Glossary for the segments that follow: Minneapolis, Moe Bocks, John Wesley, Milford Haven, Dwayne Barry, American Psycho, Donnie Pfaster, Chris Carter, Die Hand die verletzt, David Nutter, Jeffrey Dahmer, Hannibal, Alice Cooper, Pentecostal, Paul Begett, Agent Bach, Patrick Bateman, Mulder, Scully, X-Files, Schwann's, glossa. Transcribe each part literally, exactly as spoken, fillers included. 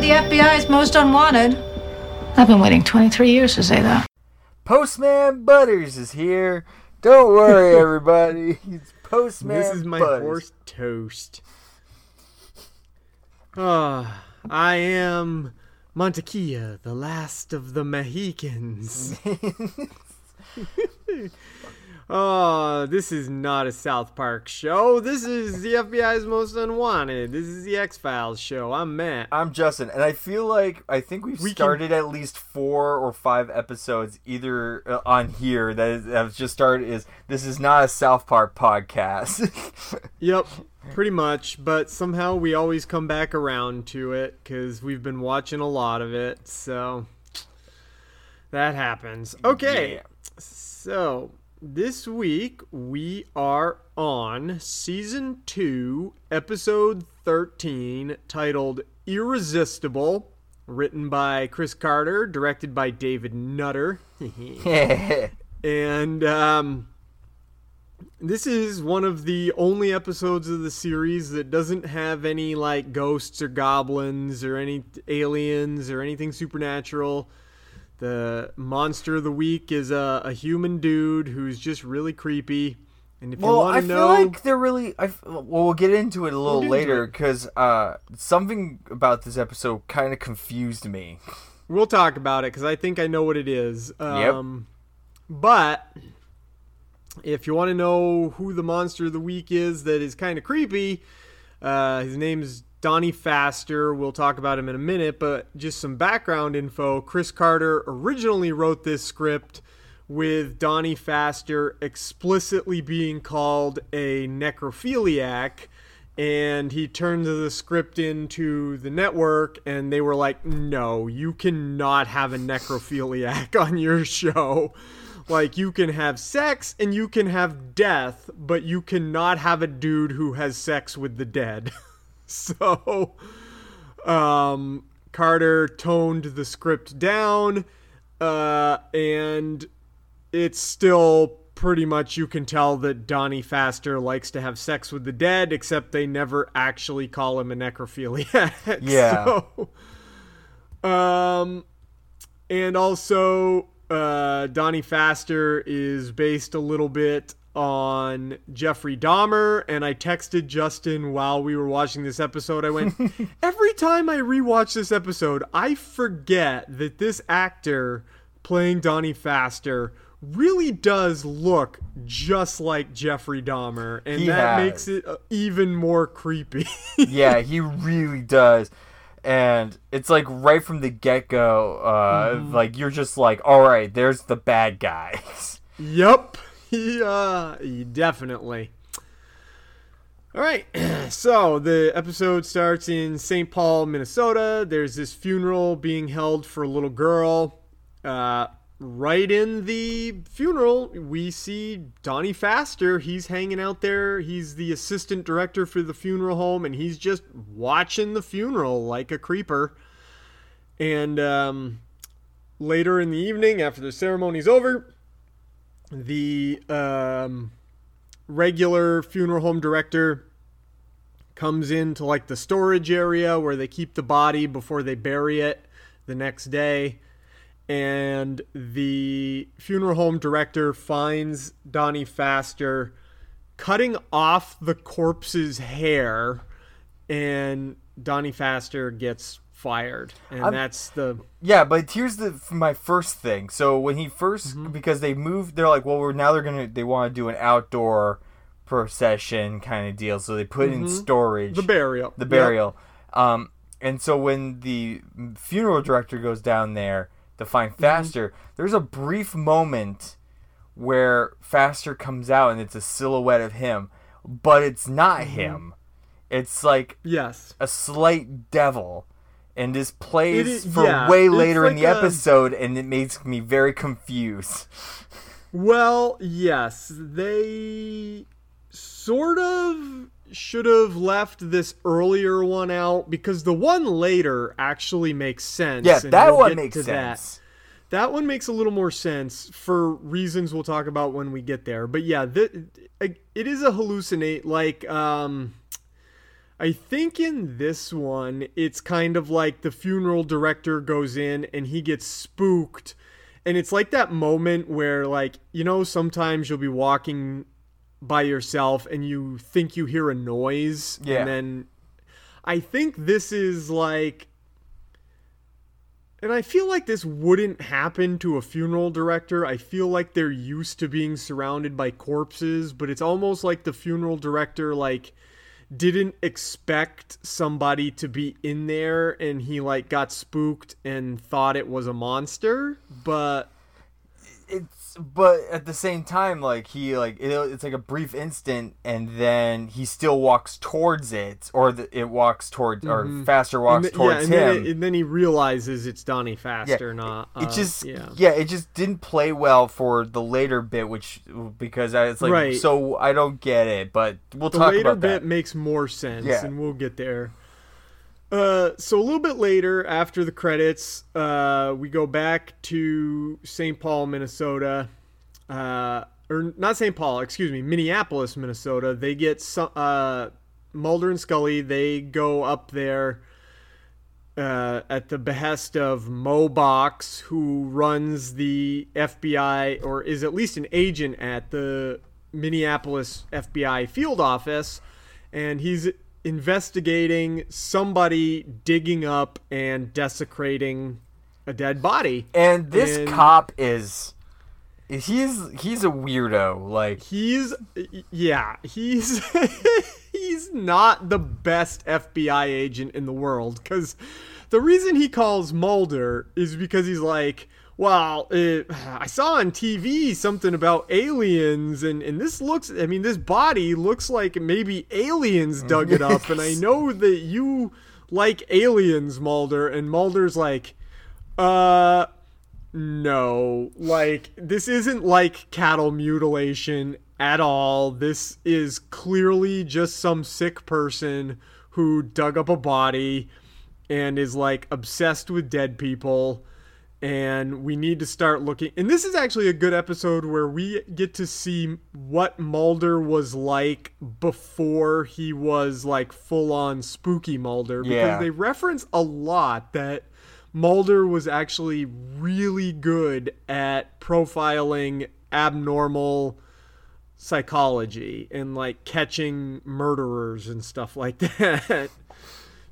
The F B I's most unwanted. I've been waiting twenty-three years to say that. Postman Butters is here. Don't worry, everybody. It's Postman Butters. This is my Butters. Forced toast. Ah, oh, I am Montequilla, the last of the Mohicans. Oh, this is not a South Park show. This is the F B I's Most Unwanted. This is the X-Files show. I'm Matt. I'm Justin. And I feel like, I think we've we started can... at least four or five episodes either uh, on here that have just started is, this is not a South Park podcast. Yep, pretty much. But somehow we always come back around to it because we've been watching a lot of it. So that happens. Okay, yeah. So... this week, we are on Season two, Episode thirteen, titled Irresistible, written by Chris Carter, directed by David Nutter. And um, this is one of the only episodes of the series that doesn't have any, like, ghosts or goblins or any aliens or anything supernatural. The monster of the week is a, a human dude who's just really creepy. And if well, you want to know... Well, I feel like they're really... I, well, we'll get into it a little we'll later because uh, something about this episode kind of confused me. We'll talk about it because I think I know what it is. Um, yep. But if you want to know who the monster of the week is that is kind of creepy, uh, his name's... Donnie Pfaster, we'll talk about him in a minute, but just some background info. Chris Carter originally wrote this script with Donnie Pfaster explicitly being called a necrophiliac, and he turned the script into the network, and they were like, no, you cannot have a necrophiliac on your show. Like, you can have sex and you can have death, but you cannot have a dude who has sex with the dead. So, um, Carter toned the script down, uh, and it's still pretty much, you can tell that Donnie Pfaster likes to have sex with the dead, except they never actually call him a necrophiliac. Yeah. So, um, and also, uh, Donnie Pfaster is based a little bit on Jeffrey Dahmer, and I texted Justin while we were watching this episode. I went, every time I rewatch this episode, I forget that this actor playing Donnie Pfaster really does look just like Jeffrey Dahmer, and he that has. makes it even more creepy. Yeah, he really does. And it's like right from the get-go, uh, mm. like you're just like, all right, there's the bad guys. Yep. Yeah, definitely. All right, so the episode starts in Saint Paul, Minnesota. There's this funeral being held for a little girl. Uh, right in the funeral, we see Donnie Pfaster. He's hanging out there. He's the assistant director for the funeral home, and he's just watching the funeral like a creeper. And um, later in the evening, after the ceremony's over... the um, regular funeral home director comes into like the storage area where they keep the body before they bury it the next day. And the funeral home director finds Donnie Pfaster cutting off the corpse's hair, and Donnie Pfaster gets fired, and I'm, that's the yeah but here's the my first thing. So when he first mm-hmm. because they moved, they're like, well, we're now they're gonna they want to do an outdoor procession kind of deal, so they put mm-hmm. in storage the burial the burial yep. um and so when the funeral director goes down there to find Pfaster, mm-hmm. there's a brief moment where Pfaster comes out and it's a silhouette of him, but it's not mm-hmm. him. It's like yes. a slight devil, and this plays is, for yeah, way later like in the a, episode, and it makes me very confused. Well, yes, they sort of should have left this earlier one out, because the one later actually makes sense. Yeah, and that one makes sense. That. That one makes a little more sense for reasons we'll talk about when we get there. But yeah, th- it is a hallucinate. Like, um, I think in this one, it's kind of like the funeral director goes in and he gets spooked. And it's like that moment where, like, you know, sometimes you'll be walking by yourself and you think you hear a noise. Yeah. And then I think this is like... And I feel like this wouldn't happen to a funeral director. I feel like they're used to being surrounded by corpses, but it's almost like the funeral director, like, didn't expect somebody to be in there, and he, like, got spooked and thought it was a monster, but... It's, but at the same time, like, he, like, it, it's like a brief instant, and then he still walks towards it, or the, it walks towards, mm-hmm. or Pfaster walks and the, towards yeah, and him. Then it, and then he realizes it's Donnie Pfaster, yeah, not, uh, it just, yeah. yeah, it just didn't play well for the later bit, which, because I, it's like, right. so I don't get it, but we'll the talk about that. The later bit makes more sense, yeah. and we'll get there. Uh, so a little bit later, after the credits, uh, we go back to Saint Paul, Minnesota, uh, or not Saint Paul, excuse me, Minneapolis, Minnesota. They get some, uh, Mulder and Scully, they go up there, uh, at the behest of Moe Bocks, who runs the F B I, or is at least an agent at the Minneapolis F B I field office. And he's investigating somebody digging up and desecrating a dead body. And this and cop is he's he's a weirdo. Like he's yeah, he's he's not the best F B I agent in the world, cuz the reason he calls Mulder is because he's like, well, it, I saw on T V something about aliens, and, and this looks, I mean, this body looks like maybe aliens dug it up, and I know that you like aliens, Mulder, and Mulder's like, uh, no, like, this isn't like cattle mutilation at all. This is clearly just some sick person who dug up a body and is, like, obsessed with dead people. And we need to start looking. And this is actually a good episode where we get to see what Mulder was like before he was like full-on spooky Mulder. Because yeah. they reference a lot that Mulder was actually really good at profiling abnormal psychology and like catching murderers and stuff like that.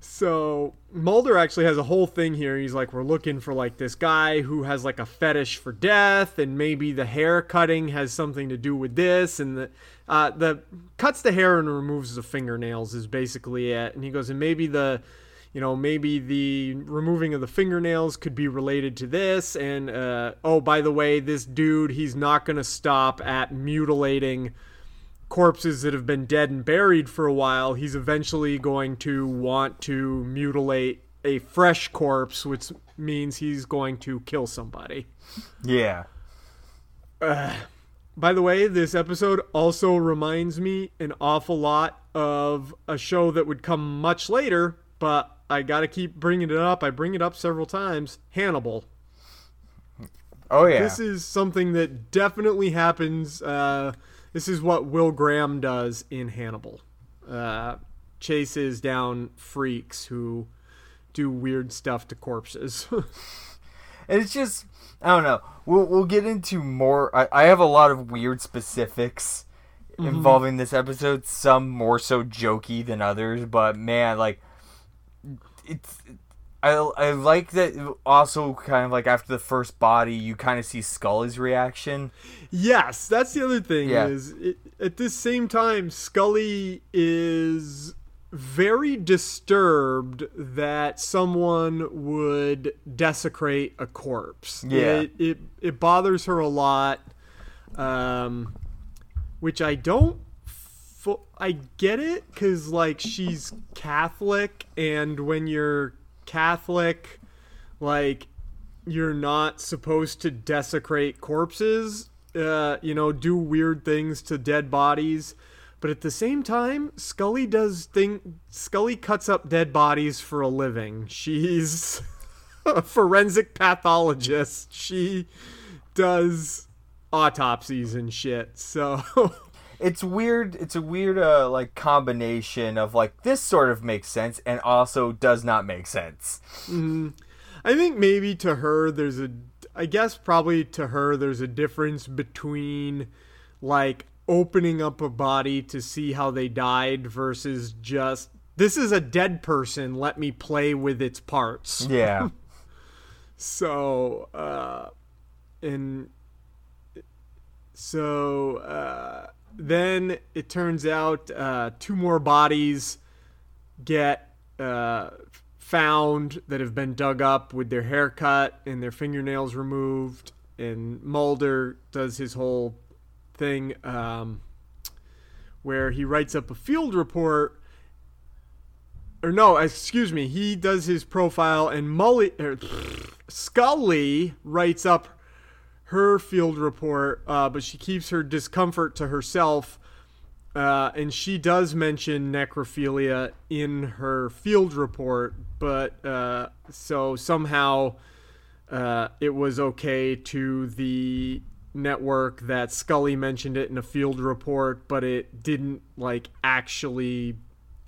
So Mulder actually has a whole thing here. He's like, we're looking for like this guy who has like a fetish for death, and maybe the hair cutting has something to do with this. And the uh, the cuts the hair and removes the fingernails is basically it. And he goes, and maybe the, you know, maybe the removing of the fingernails could be related to this. And uh, oh, by the way, this dude, he's not going to stop at mutilating corpses that have been dead and buried for a while. He's eventually going to want to mutilate a fresh corpse, which means he's going to kill somebody. Yeah. Uh, by the way, this episode also reminds me an awful lot of a show that would come much later, but I gotta keep bringing it up. I bring it up several times. Hannibal. Oh, yeah. This is something that definitely happens. Uh, This is what Will Graham does in Hannibal. Uh, chases down freaks who do weird stuff to corpses. It's just, I don't know. We'll we'll get into more. I, I have a lot of weird specifics mm-hmm. involving this episode. Some more so jokey than others. But man, like, it's... I I like that also kind of like after the first body, you kind of see Scully's reaction. Yes, that's the other thing yeah. is it, at this same time, Scully is very disturbed that someone would desecrate a corpse. Yeah. It it, it bothers her a lot, um, which I don't for, I get it, because, like, she's Catholic, and when you're Catholic, like, you're not supposed to desecrate corpses, uh, you know, do weird things to dead bodies. But at the same time, Scully does thing. Scully cuts up dead bodies for a living. She's a forensic pathologist. She does autopsies and shit. So it's weird. It's a weird, uh, like, combination of, like, this sort of makes sense and also does not make sense. Mm-hmm. I think maybe to her, there's a. I guess probably to her, there's a difference between, like, opening up a body to see how they died versus just, this is a dead person, let me play with its parts. Yeah. so, uh, and so, uh, then it turns out, uh, two more bodies get, uh, found that have been dug up with their hair cut and their fingernails removed. And Mulder does his whole thing um, where he writes up a field report, or no, excuse me, he does his profile, and Mully, er, Scully writes up her field report, uh, but she keeps her discomfort to herself, uh, and she does mention necrophilia in her field report, but uh, so somehow uh, it was okay to the network that Scully mentioned it in a field report, but it didn't, like, actually,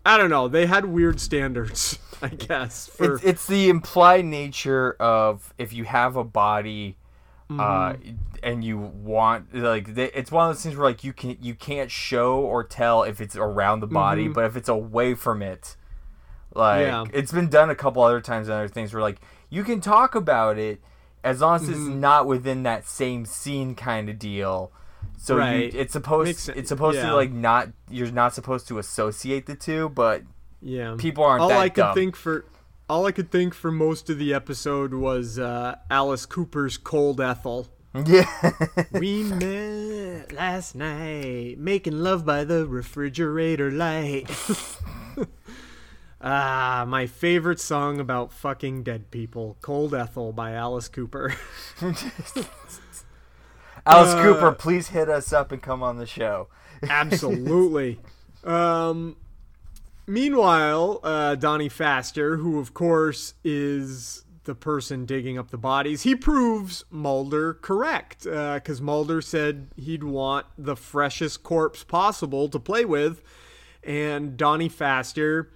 I don't know, they had weird standards, I guess. For... It's, it's the implied nature of, if you have a body, mm-hmm. uh, and you want, like, it's one of those things where, like, you, can, you can't show or tell if it's around the body, mm-hmm. but if it's away from it, like, yeah. It's been done a couple other times and other things where, like, you can talk about it, as long as it's mm-hmm. not within that same scene kind of deal. So right. you, it's supposed it's supposed yeah. to, like, not, you're not supposed to associate the two, but yeah. people aren't all that I could dumb. Think for all I could think for most of the episode was uh, Alice Cooper's Cold Ethel. Yeah. We met last night, making love by the refrigerator light. Ah, my favorite song about fucking dead people, Cold Ethel by Alice Cooper. Alice uh, Cooper, please hit us up and come on the show. Absolutely. Um, meanwhile, uh, Donnie Pfaster, who of course is the person digging up the bodies, he proves Mulder correct, because uh, Mulder said he'd want the freshest corpse possible to play with, and Donnie Pfaster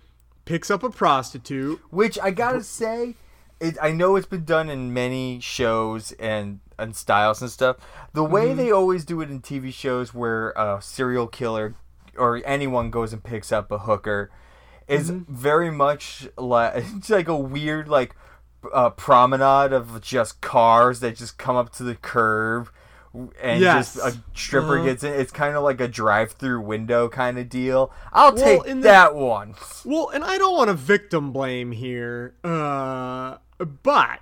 picks up a prostitute. Which, I gotta say, it, I know it's been done in many shows and, and styles and stuff. The way mm-hmm. they always do it in T V shows where a serial killer or anyone goes and picks up a hooker is mm-hmm. very much like, it's like a weird, like, uh, promenade of just cars that just come up to the curb and yes. just a stripper uh, gets in. It's kind of like a drive-through window kind of deal. I'll well, take the, that one. Well, and I don't want to victim blame here, uh, but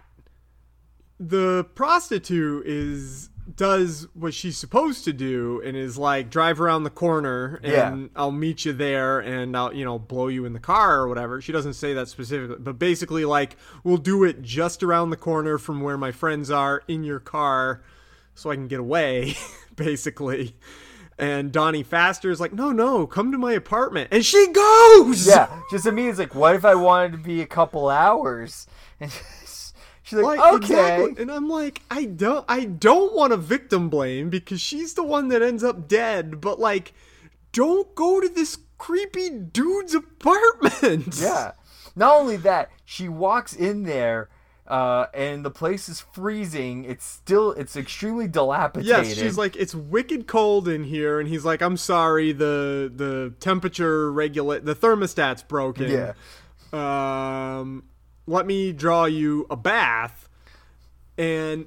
the prostitute is does what she's supposed to do and is like, drive around the corner and yeah. I'll meet you there and I'll, you know, blow you in the car or whatever. She doesn't say that specifically, but basically, like, we'll do it just around the corner from where my friends are, in your car, so I can get away, basically. And Donnie Pfaster is like, no, no, come to my apartment. And she goes! Yeah, just immediately, like, what if I wanted to be a couple hours? And she's like, like okay. Exactly. And I'm like, I don't, I don't want to victim blame, because she's the one that ends up dead, but, like, don't go to this creepy dude's apartment. Yeah. Not only that, she walks in there, Uh, and the place is freezing. It's still, it's extremely dilapidated. Yes, she's like, it's wicked cold in here, and he's like, I'm sorry, the the temperature regulate, the thermostat's broken. Yeah. Um, let me draw you a bath. And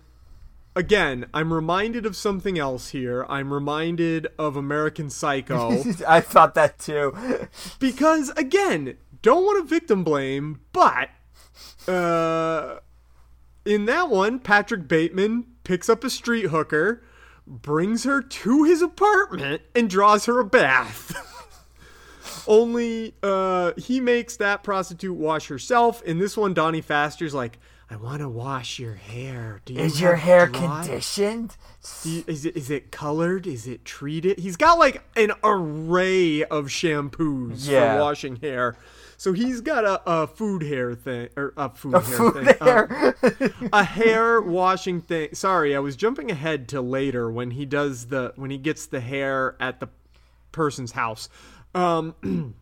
again, I'm reminded of something else here. I'm reminded of American Psycho. I thought that too. Because again, don't want to victim blame, but uh. In that one, Patrick Bateman picks up a street hooker, brings her to his apartment, and draws her a bath. Only uh, he makes that prostitute wash herself. In this one, Donnie Pfaster's like, I want to wash your hair. Do you is your hair dry? Conditioned? You, is it is it colored? Is it treated? He's got like an array of shampoos yeah. for washing hair. So he's got a, a food hair thing or a food a hair food thing. Hair. Uh, a hair washing thing. Sorry, I was jumping ahead to later when he does the when he gets the hair at the person's house. Um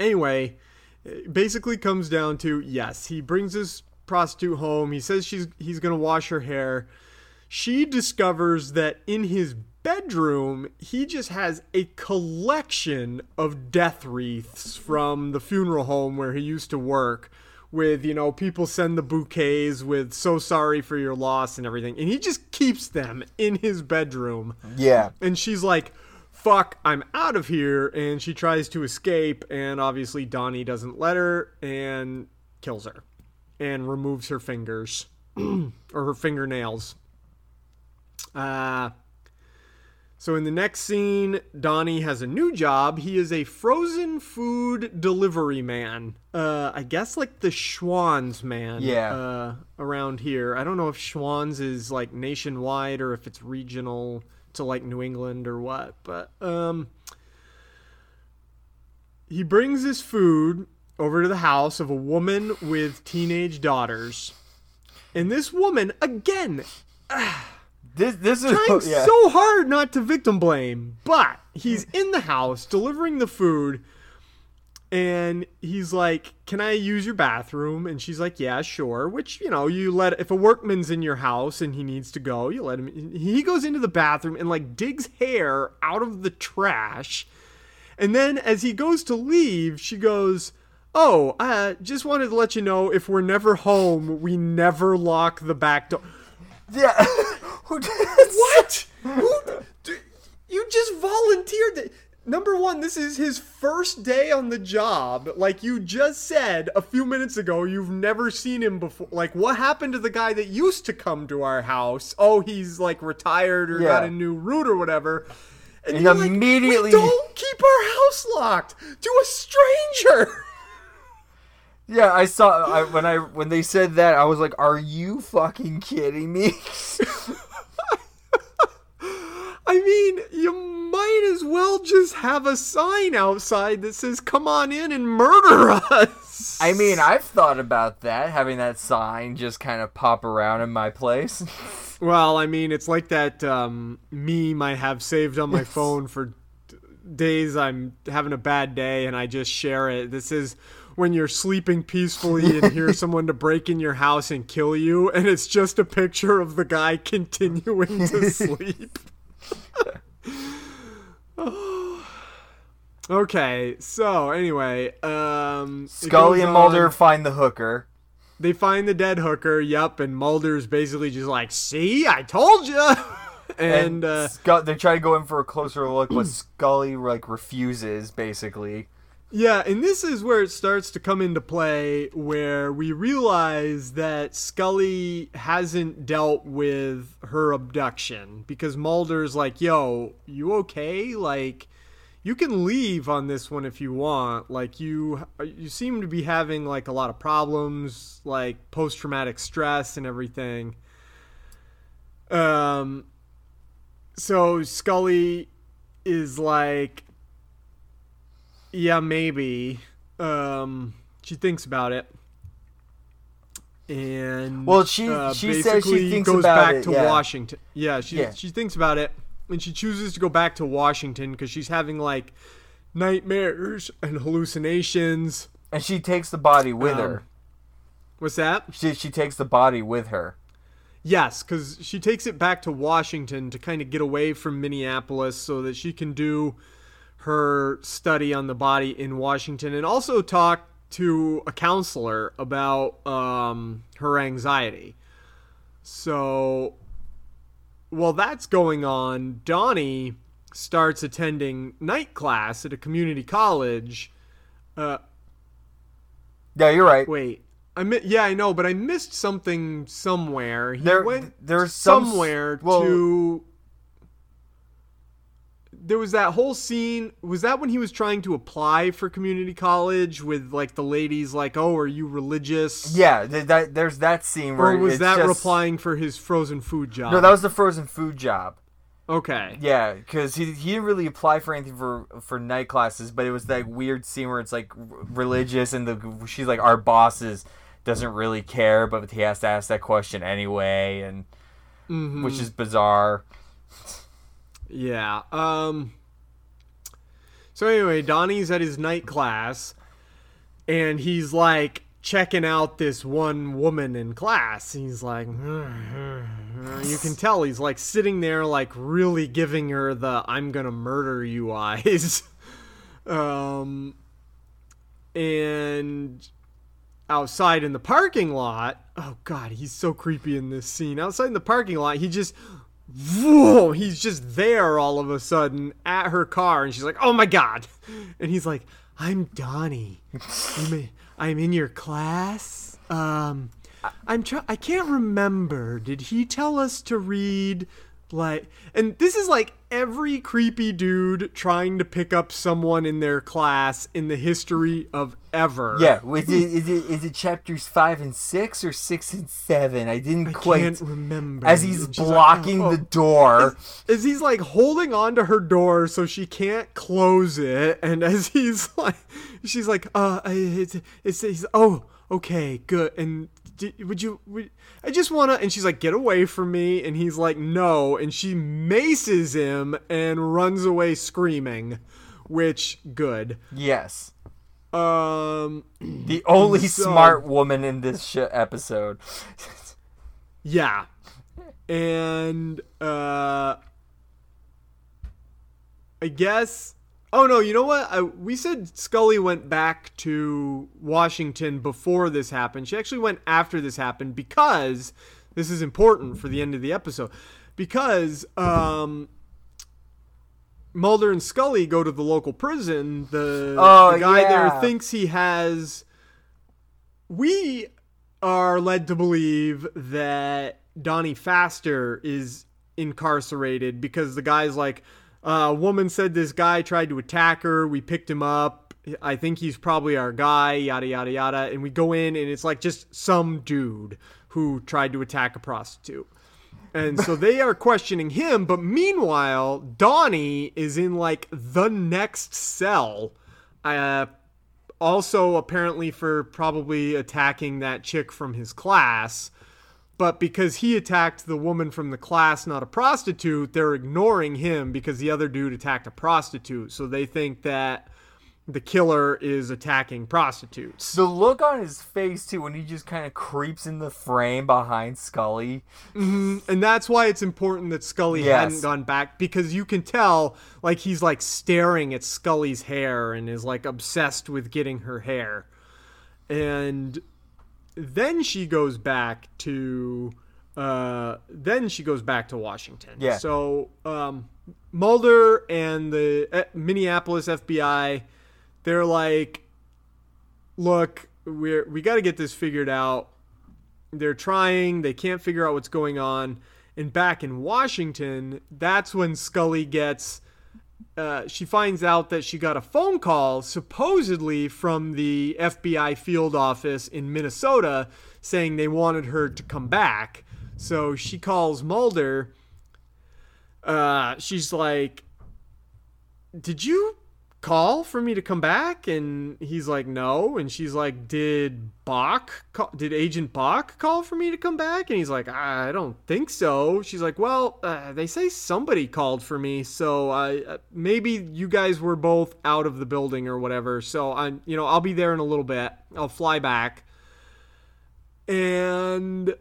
anyway, it basically comes down to yes, he brings his prostitute home. He says she's he's gonna wash her hair. She discovers that in his bedroom he just has a collection of death wreaths from the funeral home where he used to work, with, you know, people send the bouquets with "so sorry for your loss" and everything, and he just keeps them in his bedroom. Yeah. And she's like, fuck, I'm out of here, and she tries to escape, and obviously Donnie doesn't let her and kills her and removes her fingers or her fingernails. Uh, so in the next scene, Donnie has a new job. He is a frozen food delivery man. Uh, I guess like the Schwann's man yeah. uh, around here. I don't know if Schwann's is like nationwide or if it's regional to like New England or what, but um, he brings his food over to the house of a woman with teenage daughters. And this woman, again, this this is trying yeah. so hard not to victim blame, but he's in the house delivering the food, and he's like, can I use your bathroom? And she's like, yeah, sure. Which, you know, you let, if a workman's in your house and he needs to go, you let him. He goes into the bathroom and like digs hair out of the trash. And then as he goes to leave, she goes, oh, I just wanted to let you know, if we're never home, we never lock the back door. Yeah. Who did What? Who? Dude, you just volunteered. That. Number one, this is his first day on the job. Like you just said a few minutes ago, you've never seen him before. Like, what happened to the guy that used to come to our house? Oh, he's like retired or yeah. got a new route or whatever. And, and you're immediately, like, we don't keep our house locked to a stranger. Yeah, I saw I, when I when they said that, I was like, "Are you fucking kidding me?" I mean, you might as well just have a sign outside that says, "Come on in and murder us." I mean, I've thought about that, having that sign just kind of pop around in my place. Well, I mean, it's like that um, meme I have saved on my phone for days. I'm having a bad day, and I just share it. This is when you're sleeping peacefully and hear someone to break in your house and kill you, and it's just a picture of the guy continuing to sleep. Okay, so anyway, um, Scully and Mulder on. find the hooker. They find the dead hooker. Yep, and Mulder's basically just like, "See, I told you." and and uh, Sc- they try to go in for a closer look, but Scully like refuses, basically. Yeah, and this is where it starts to come into play, where we realize that Scully hasn't dealt with her abduction, because Mulder's like, yo, you okay? Like, you can leave on this one if you want. Like, you you seem to be having, like, a lot of problems, like, post-traumatic stress and everything. Um, so Scully is like, yeah, maybe. Um, she thinks about it, and well, she uh, she says she thinks goes about back it, to yeah. Washington. Yeah, she yeah. she thinks about it, and she chooses to go back to Washington because she's having like nightmares and hallucinations. And she takes the body with um, her. What's that? She she takes the body with her. Yes, because she takes it back to Washington to kind of get away from Minneapolis so that she can do her study on the body in Washington, and also talked to a counselor about um, her anxiety. So while that's going on, Donnie starts attending night class at a community college. Uh, yeah, you're right. Wait, I mi- yeah, I know, but I missed something somewhere. He there, went there's somewhere some, well, to... there was that whole scene. Was that when he was trying to apply for community college with, like, the ladies, like, oh, are you religious? Yeah, th- that, there's that scene where, or was it's that just... replying for his frozen food job? No, that was the frozen food job. Okay. Yeah, because he he didn't really apply for anything for for night classes, but it was that weird scene where it's, like, religious, and the she's like, our bosses doesn't really care, but he has to ask that question anyway, and mm-hmm. which is bizarre. Yeah. Um, so anyway, Donnie's at his night class, and he's, like, checking out this one woman in class. He's like... You can tell he's, like, sitting there, like, really giving her the I'm gonna murder you eyes. um, and... outside in the parking lot, oh god, he's so creepy in this scene. Outside in the parking lot, he just, whoa, he's just there all of a sudden at her car, and she's like, oh my god, and he's like, I'm Donnie, I'm in, I'm in your class. Um, I'm try- I can't remember. Did he tell us to read? Like, and this is like every creepy dude trying to pick up someone in their class in the history of ever. Yeah, is it, is it, is it chapters five and six or six and seven? I didn't I quite can't remember. As he's She's blocking like, oh, oh. the door, as, as he's like holding on to her door so she can't close it, and as he's like, she's like, uh, it's it's, it's oh. okay, good, and did, would you, would, I just wanna, and she's like, get away from me, and he's like, no, and she maces him and runs away screaming, which, good. Yes. Um. The only so, smart woman in this sh- episode. Yeah. And, uh, I guess... Oh, no, you know what? I, we said Scully went back to Washington before this happened. She actually went after this happened because, this is important for the end of the episode, because um, Mulder and Scully go to the local prison. The, oh, the guy yeah. there thinks he has... We are led to believe that Donnie Pfaster is incarcerated because the guy's like... Uh, a woman said this guy tried to attack her. We picked him up. I think he's probably our guy, yada, yada, yada. And we go in, and it's like just some dude who tried to attack a prostitute. And so they are questioning him. But meanwhile, Donnie is in, like, the next cell. Uh, also, apparently, for probably attacking that chick from his class. But because he attacked the woman from the class, not a prostitute, they're ignoring him because the other dude attacked a prostitute. So they think that the killer is attacking prostitutes. The look on his face, too, when he just kind of creeps in the frame behind Scully. Mm-hmm. And that's why it's important that Scully yes. hadn't gone back. Because you can tell, like, he's, like, staring at Scully's hair and is, like, obsessed with getting her hair. And... Then she goes back to, uh, then she goes back to Washington. Yeah. So um, Mulder and the Minneapolis F B I, they're like, "Look, we we got to get this figured out." They're trying. They can't figure out what's going on. And back in Washington, that's when Scully gets. Uh, she finds out that she got a phone call supposedly from the F B I field office in Minnesota saying they wanted her to come back. So she calls Mulder. Uh, she's like, did you call for me to come back? And he's like, no. And she's like, did Bach call, did Agent Bach call for me to come back? And he's like, I don't think so. She's like, well, uh, they say somebody called for me, so I uh, maybe you guys were both out of the building or whatever, so I'm, you know, I'll be there in a little bit, I'll fly back. And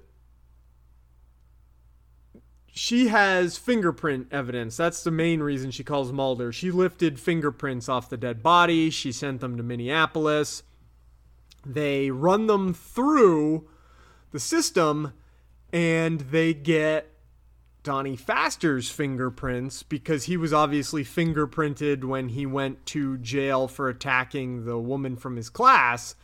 she has fingerprint evidence. That's the main reason she calls Mulder. She lifted fingerprints off the dead body. She sent them to Minneapolis. They run them through the system, and they get Donnie Pfaster's fingerprints because he was obviously fingerprinted when he went to jail for attacking the woman from his class.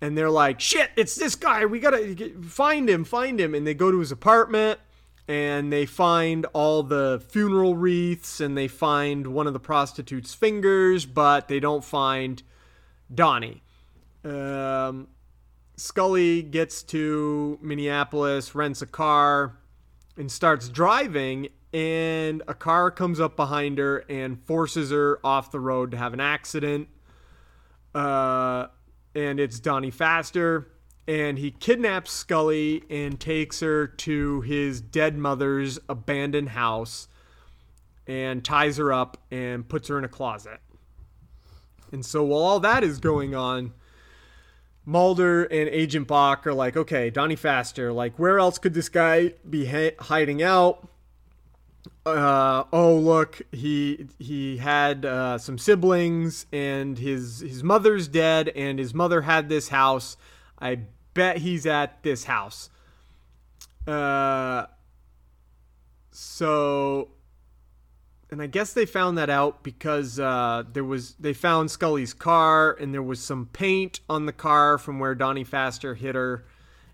And they're like, shit, it's this guy. We got to find him, find him. And they go to his apartment. and they find all the funeral wreaths, and they find one of the prostitute's fingers, but they don't find Donnie. Um, Scully gets to Minneapolis, rents a car, and starts driving, and a car comes up behind her and forces her off the road to have an accident. Uh, and it's Donnie Pfaster. And he kidnaps Scully and takes her to his dead mother's abandoned house and ties her up and puts her in a closet. And so while all that is going on, Mulder and Agent Bach are like, okay, Donnie Pfaster, like, where else could this guy be ha- hiding out? Uh, oh, look, he he had uh, some siblings, and his his mother's dead, and his mother had this house. I bet he's at this house. Uh, so, and I guess they found that out because uh, there was they found Scully's car, and there was some paint on the car from where Donnie Pfaster hit her,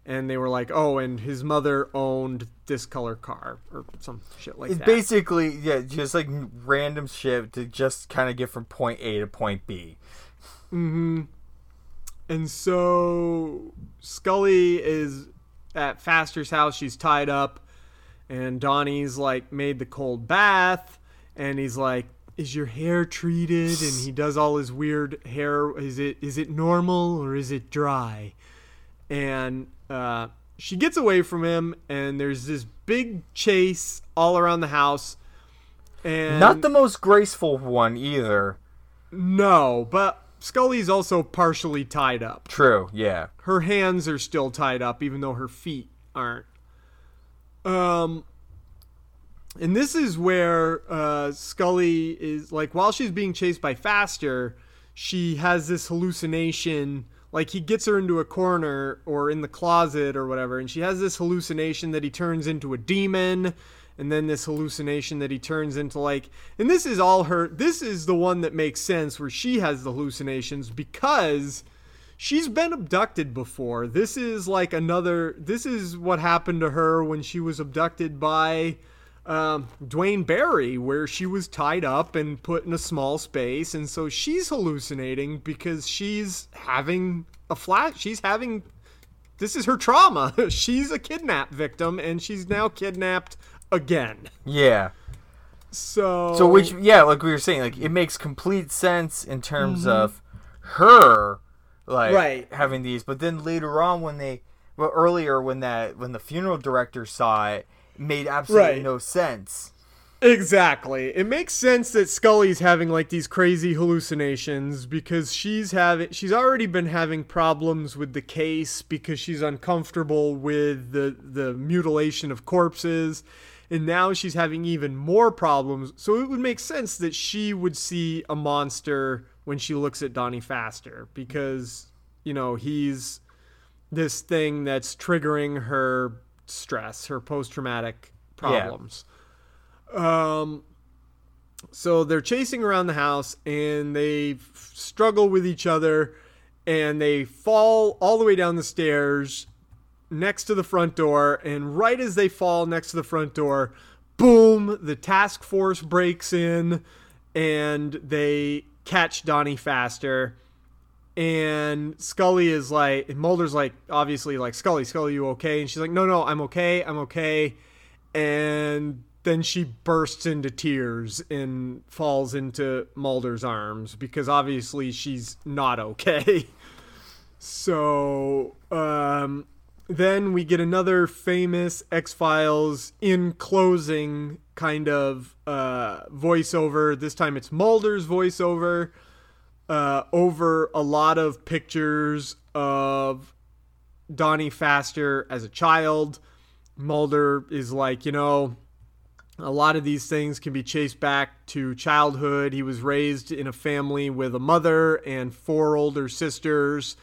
and they were like, "Oh, and his mother owned this color car or some shit like it's that." It's basically yeah, just like random shit to just kind of get from point A to point B. Mm-hmm. And so Scully is at Pfaster's house. She's tied up, and Donnie's like made the cold bath, and he's like, "Is your hair treated?" And he does all his weird hair. Is it is it normal or is it dry? And uh, she gets away from him, and there's this big chase all around the house. And not the most graceful one either. No, but Scully's also partially tied up. True, yeah. Her hands are still tied up, even though her feet aren't. Um, and this is where uh, Scully is, like, while she's being chased by Pfaster, she has this hallucination. Like, he gets her into a corner or in the closet or whatever, and she has this hallucination that he turns into a demon, and then this hallucination that he turns into, like, and this is all her, this is the one that makes sense where she has the hallucinations because she's been abducted before. This is like another, this is what happened to her when she was abducted by um, Dwayne Barry, where she was tied up and put in a small space. And so she's hallucinating because she's having a flash, she's having, this is her trauma. She's a kidnap victim, and she's now kidnapped again. Yeah. So So which yeah, like we were saying, like it makes complete sense in terms mm-hmm. of her like right. having these, but then later on when they well earlier when that when the funeral director saw it, it made absolutely right. no sense. Exactly. It makes sense that Scully's having like these crazy hallucinations because she's having she's already been having problems with the case because she's uncomfortable with the the mutilation of corpses. And now she's having even more problems. So it would make sense that she would see a monster when she looks at Donnie Pfaster because, you know, he's this thing that's triggering her stress, her post-traumatic problems. Yeah. Um, so they're chasing around the house, and they f- struggle with each other, and they fall all the way down the stairs next to the front door, and right as they fall next to the front door, boom, the task force breaks in, and they catch Donnie Pfaster, and Scully is like, and Mulder's like, obviously like, Scully, Scully, you okay? And she's like, no, no, I'm okay, I'm okay, and then she bursts into tears and falls into Mulder's arms, because obviously she's not okay. So, um... then we get another famous X-Files in closing kind of uh, voiceover. This time it's Mulder's voiceover uh, over a lot of pictures of Donnie Pfaster as a child. Mulder is like, you know, a lot of these things can be chased back to childhood. He was raised in a family with a mother and four older sisters,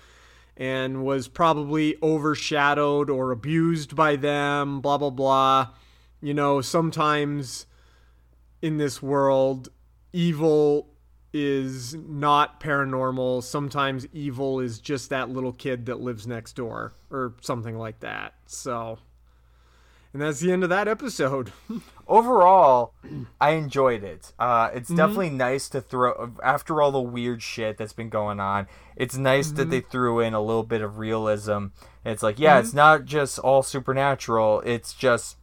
and was probably overshadowed or abused by them, blah, blah, blah. You know, sometimes in this world, evil is not paranormal. Sometimes evil is just that little kid that lives next door or something like that. So, And that's the end of that episode. Overall, I enjoyed it. Uh, it's mm-hmm. definitely nice to throw... After all the weird shit that's been going on, it's nice mm-hmm. that they threw in a little bit of realism. It's like, yeah, mm-hmm. it's not just all supernatural. It's just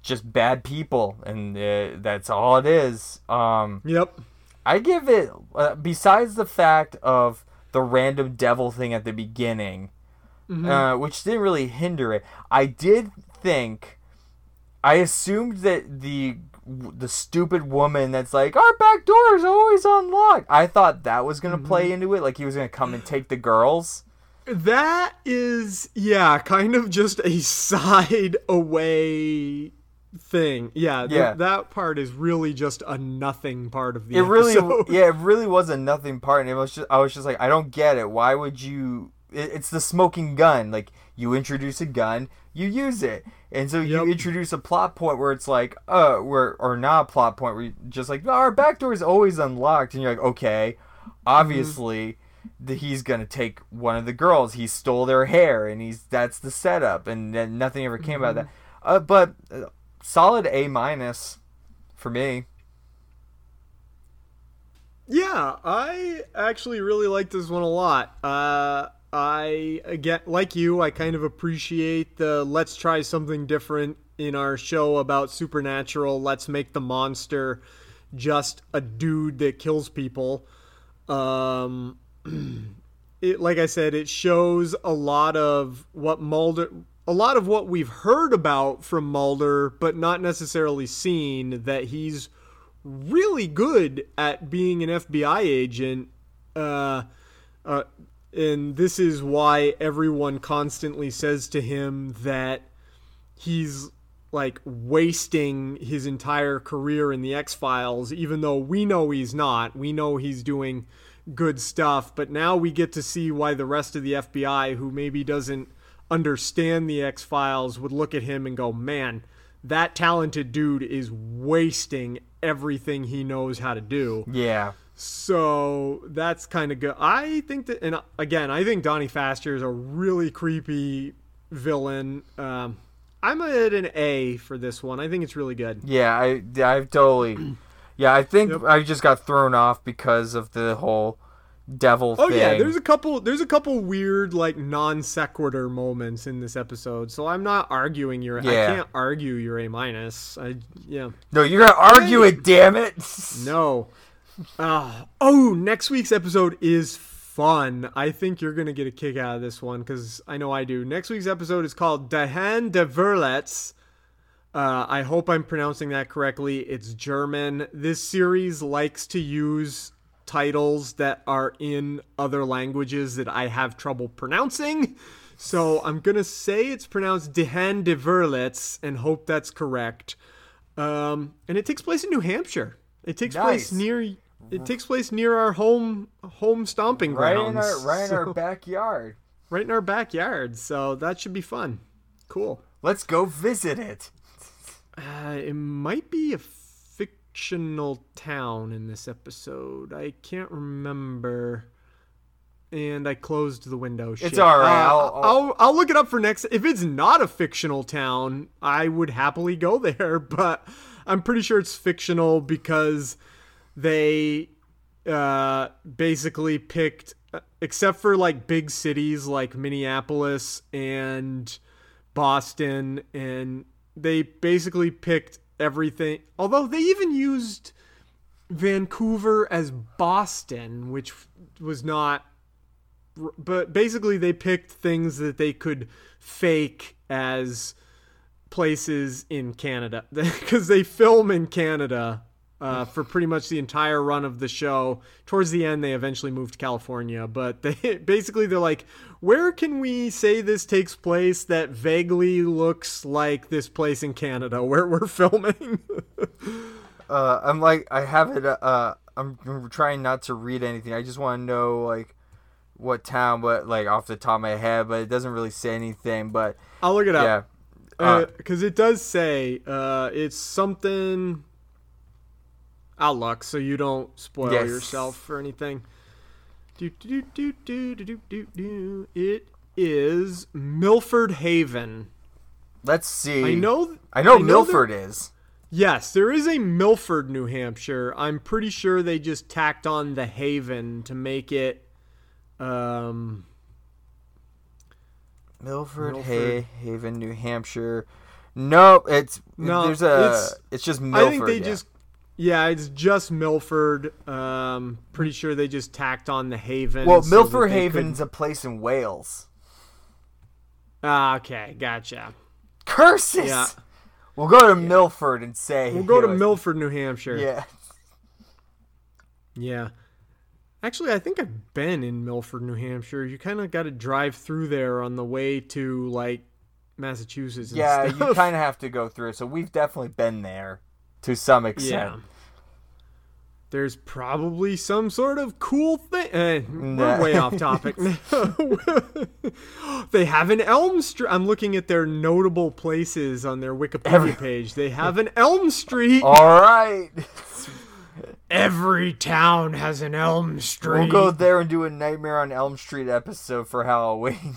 just bad people. And uh, that's all it is. Um, yep. I give it... Uh, besides the fact of the random devil thing at the beginning, mm-hmm. uh, which didn't really hinder it, I did... think I assumed that the the stupid woman that's like, our back door is always unlocked, I thought that was gonna mm-hmm. play into it, like he was gonna come and take the girls. That is, yeah, kind of just a side away thing. Yeah, th- yeah. That part is really just a nothing part of the it episode. Really, yeah, it really was a nothing part, and it was just, I was just like, I don't get it. Why would you? It, it's the smoking gun. Like, you introduce a gun, you use it. And so yep. you introduce a plot point where it's like, uh, where, or not a plot point where you're just like, no, our back door is always unlocked. And you're like, okay, obviously mm-hmm. the, he's going to take one of the girls. He stole their hair, and he's, that's the setup. And then nothing ever came mm-hmm. out of that. Uh, but uh, solid A minus for me. Yeah, I actually really like this one a lot. Uh, I, again, like you, I kind of appreciate the let's try something different in our show about supernatural. Let's make the monster just a dude that kills people. Um, it, like I said, it shows a lot of what Mulder, a lot of what we've heard about from Mulder, but not necessarily seen, that he's really good at being an F B I agent. Uh, uh, And this is why everyone constantly says to him that he's, like, wasting his entire career in the X-Files, even though we know he's not. We know he's doing good stuff, but now we get to see why the rest of the F B I, who maybe doesn't understand the X-Files, would look at him and go, man, that talented dude is wasting everything he knows how to do. Yeah. So that's kind of good. I think that, and again, I think Donnie Pfaster is a really creepy villain. Um, I'm at an A for this one. I think it's really good. Yeah, I, I totally, yeah, I think yep. I just got thrown off because of the whole devil oh, thing. Oh yeah, there's a couple, there's a couple weird, like, non sequitur moments in this episode. So I'm not arguing your, yeah. I can't argue your A minus. I yeah. No, you're gonna argue I, it, damn it. No. Uh, oh, next week's episode is fun. I think you're going to get a kick out of this one, because I know I do. Next week's episode is called Die Hand die verletzt. Uh, I hope I'm pronouncing that correctly. It's German. This series likes to use titles that are in other languages that I have trouble pronouncing. So I'm going to say it's pronounced Die Hand die verletzt and hope that's correct. Um, and it takes place in New Hampshire. It takes nice. place near... It takes place near our home home stomping grounds. Right in our, right in so, our backyard. Right in our backyard. So that should be fun. Cool. Let's go visit it. Uh, it might be a fictional town in this episode. I can't remember. And I closed the window. Shit. It's all right. Uh, I'll, I'll, I'll, I'll look it up for next... If it's not a fictional town, I would happily go there. But I'm pretty sure it's fictional, because... They uh, basically picked, except for, like, big cities like Minneapolis and Boston, and they basically picked everything. Although they even used Vancouver as Boston, which was not, but basically they picked things that they could fake as places in Canada, because they film in Canada. Uh, for pretty much the entire run of the show. Towards the end, they eventually moved to California, but they basically they're like, where can we say this takes place that vaguely looks like this place in Canada where we're filming? uh, I'm like, I have it. Uh, I'm trying not to read anything. I just want to know, like, what town, but, like, off the top of my head, but it doesn't really say anything. But I'll look it yeah. up because uh, uh, it does say uh, it's something. I'll look, so you don't spoil yes. yourself for anything. Do, do, do, do, do, do, do, do. It is Milford Haven. Let's see. I know. I know, I know Milford there, is. Yes, there is a Milford, New Hampshire. I'm pretty sure they just tacked on the Haven to make it. Um, Milford, Milford. Ha- Haven, New Hampshire. No, it's no, there's a. It's, it's just Milford. I think they yeah. just. Yeah, it's just Milford. Um, pretty sure they just tacked on the Haven. Well, so Milford Haven's couldn't... a place in Wales. Ah, okay, gotcha. Curses. Yeah. We'll go to yeah. Milford and say. We'll go to Milford, New Hampshire. Yeah. Yeah. Actually, I think I've been in Milford, New Hampshire. You kind of got to drive through there on the way to like Massachusetts. And yeah, stuff. You kind of have to go through. So we've definitely been there. To some extent. Yeah. There's probably some sort of cool thing. Eh, nah. We're way off topic. They have an Elm Street. I'm looking at their notable places on their Wikipedia Every- page. They have an Elm Street. All right. Every town has an Elm Street. We'll go there and do a Nightmare on Elm Street episode for Halloween.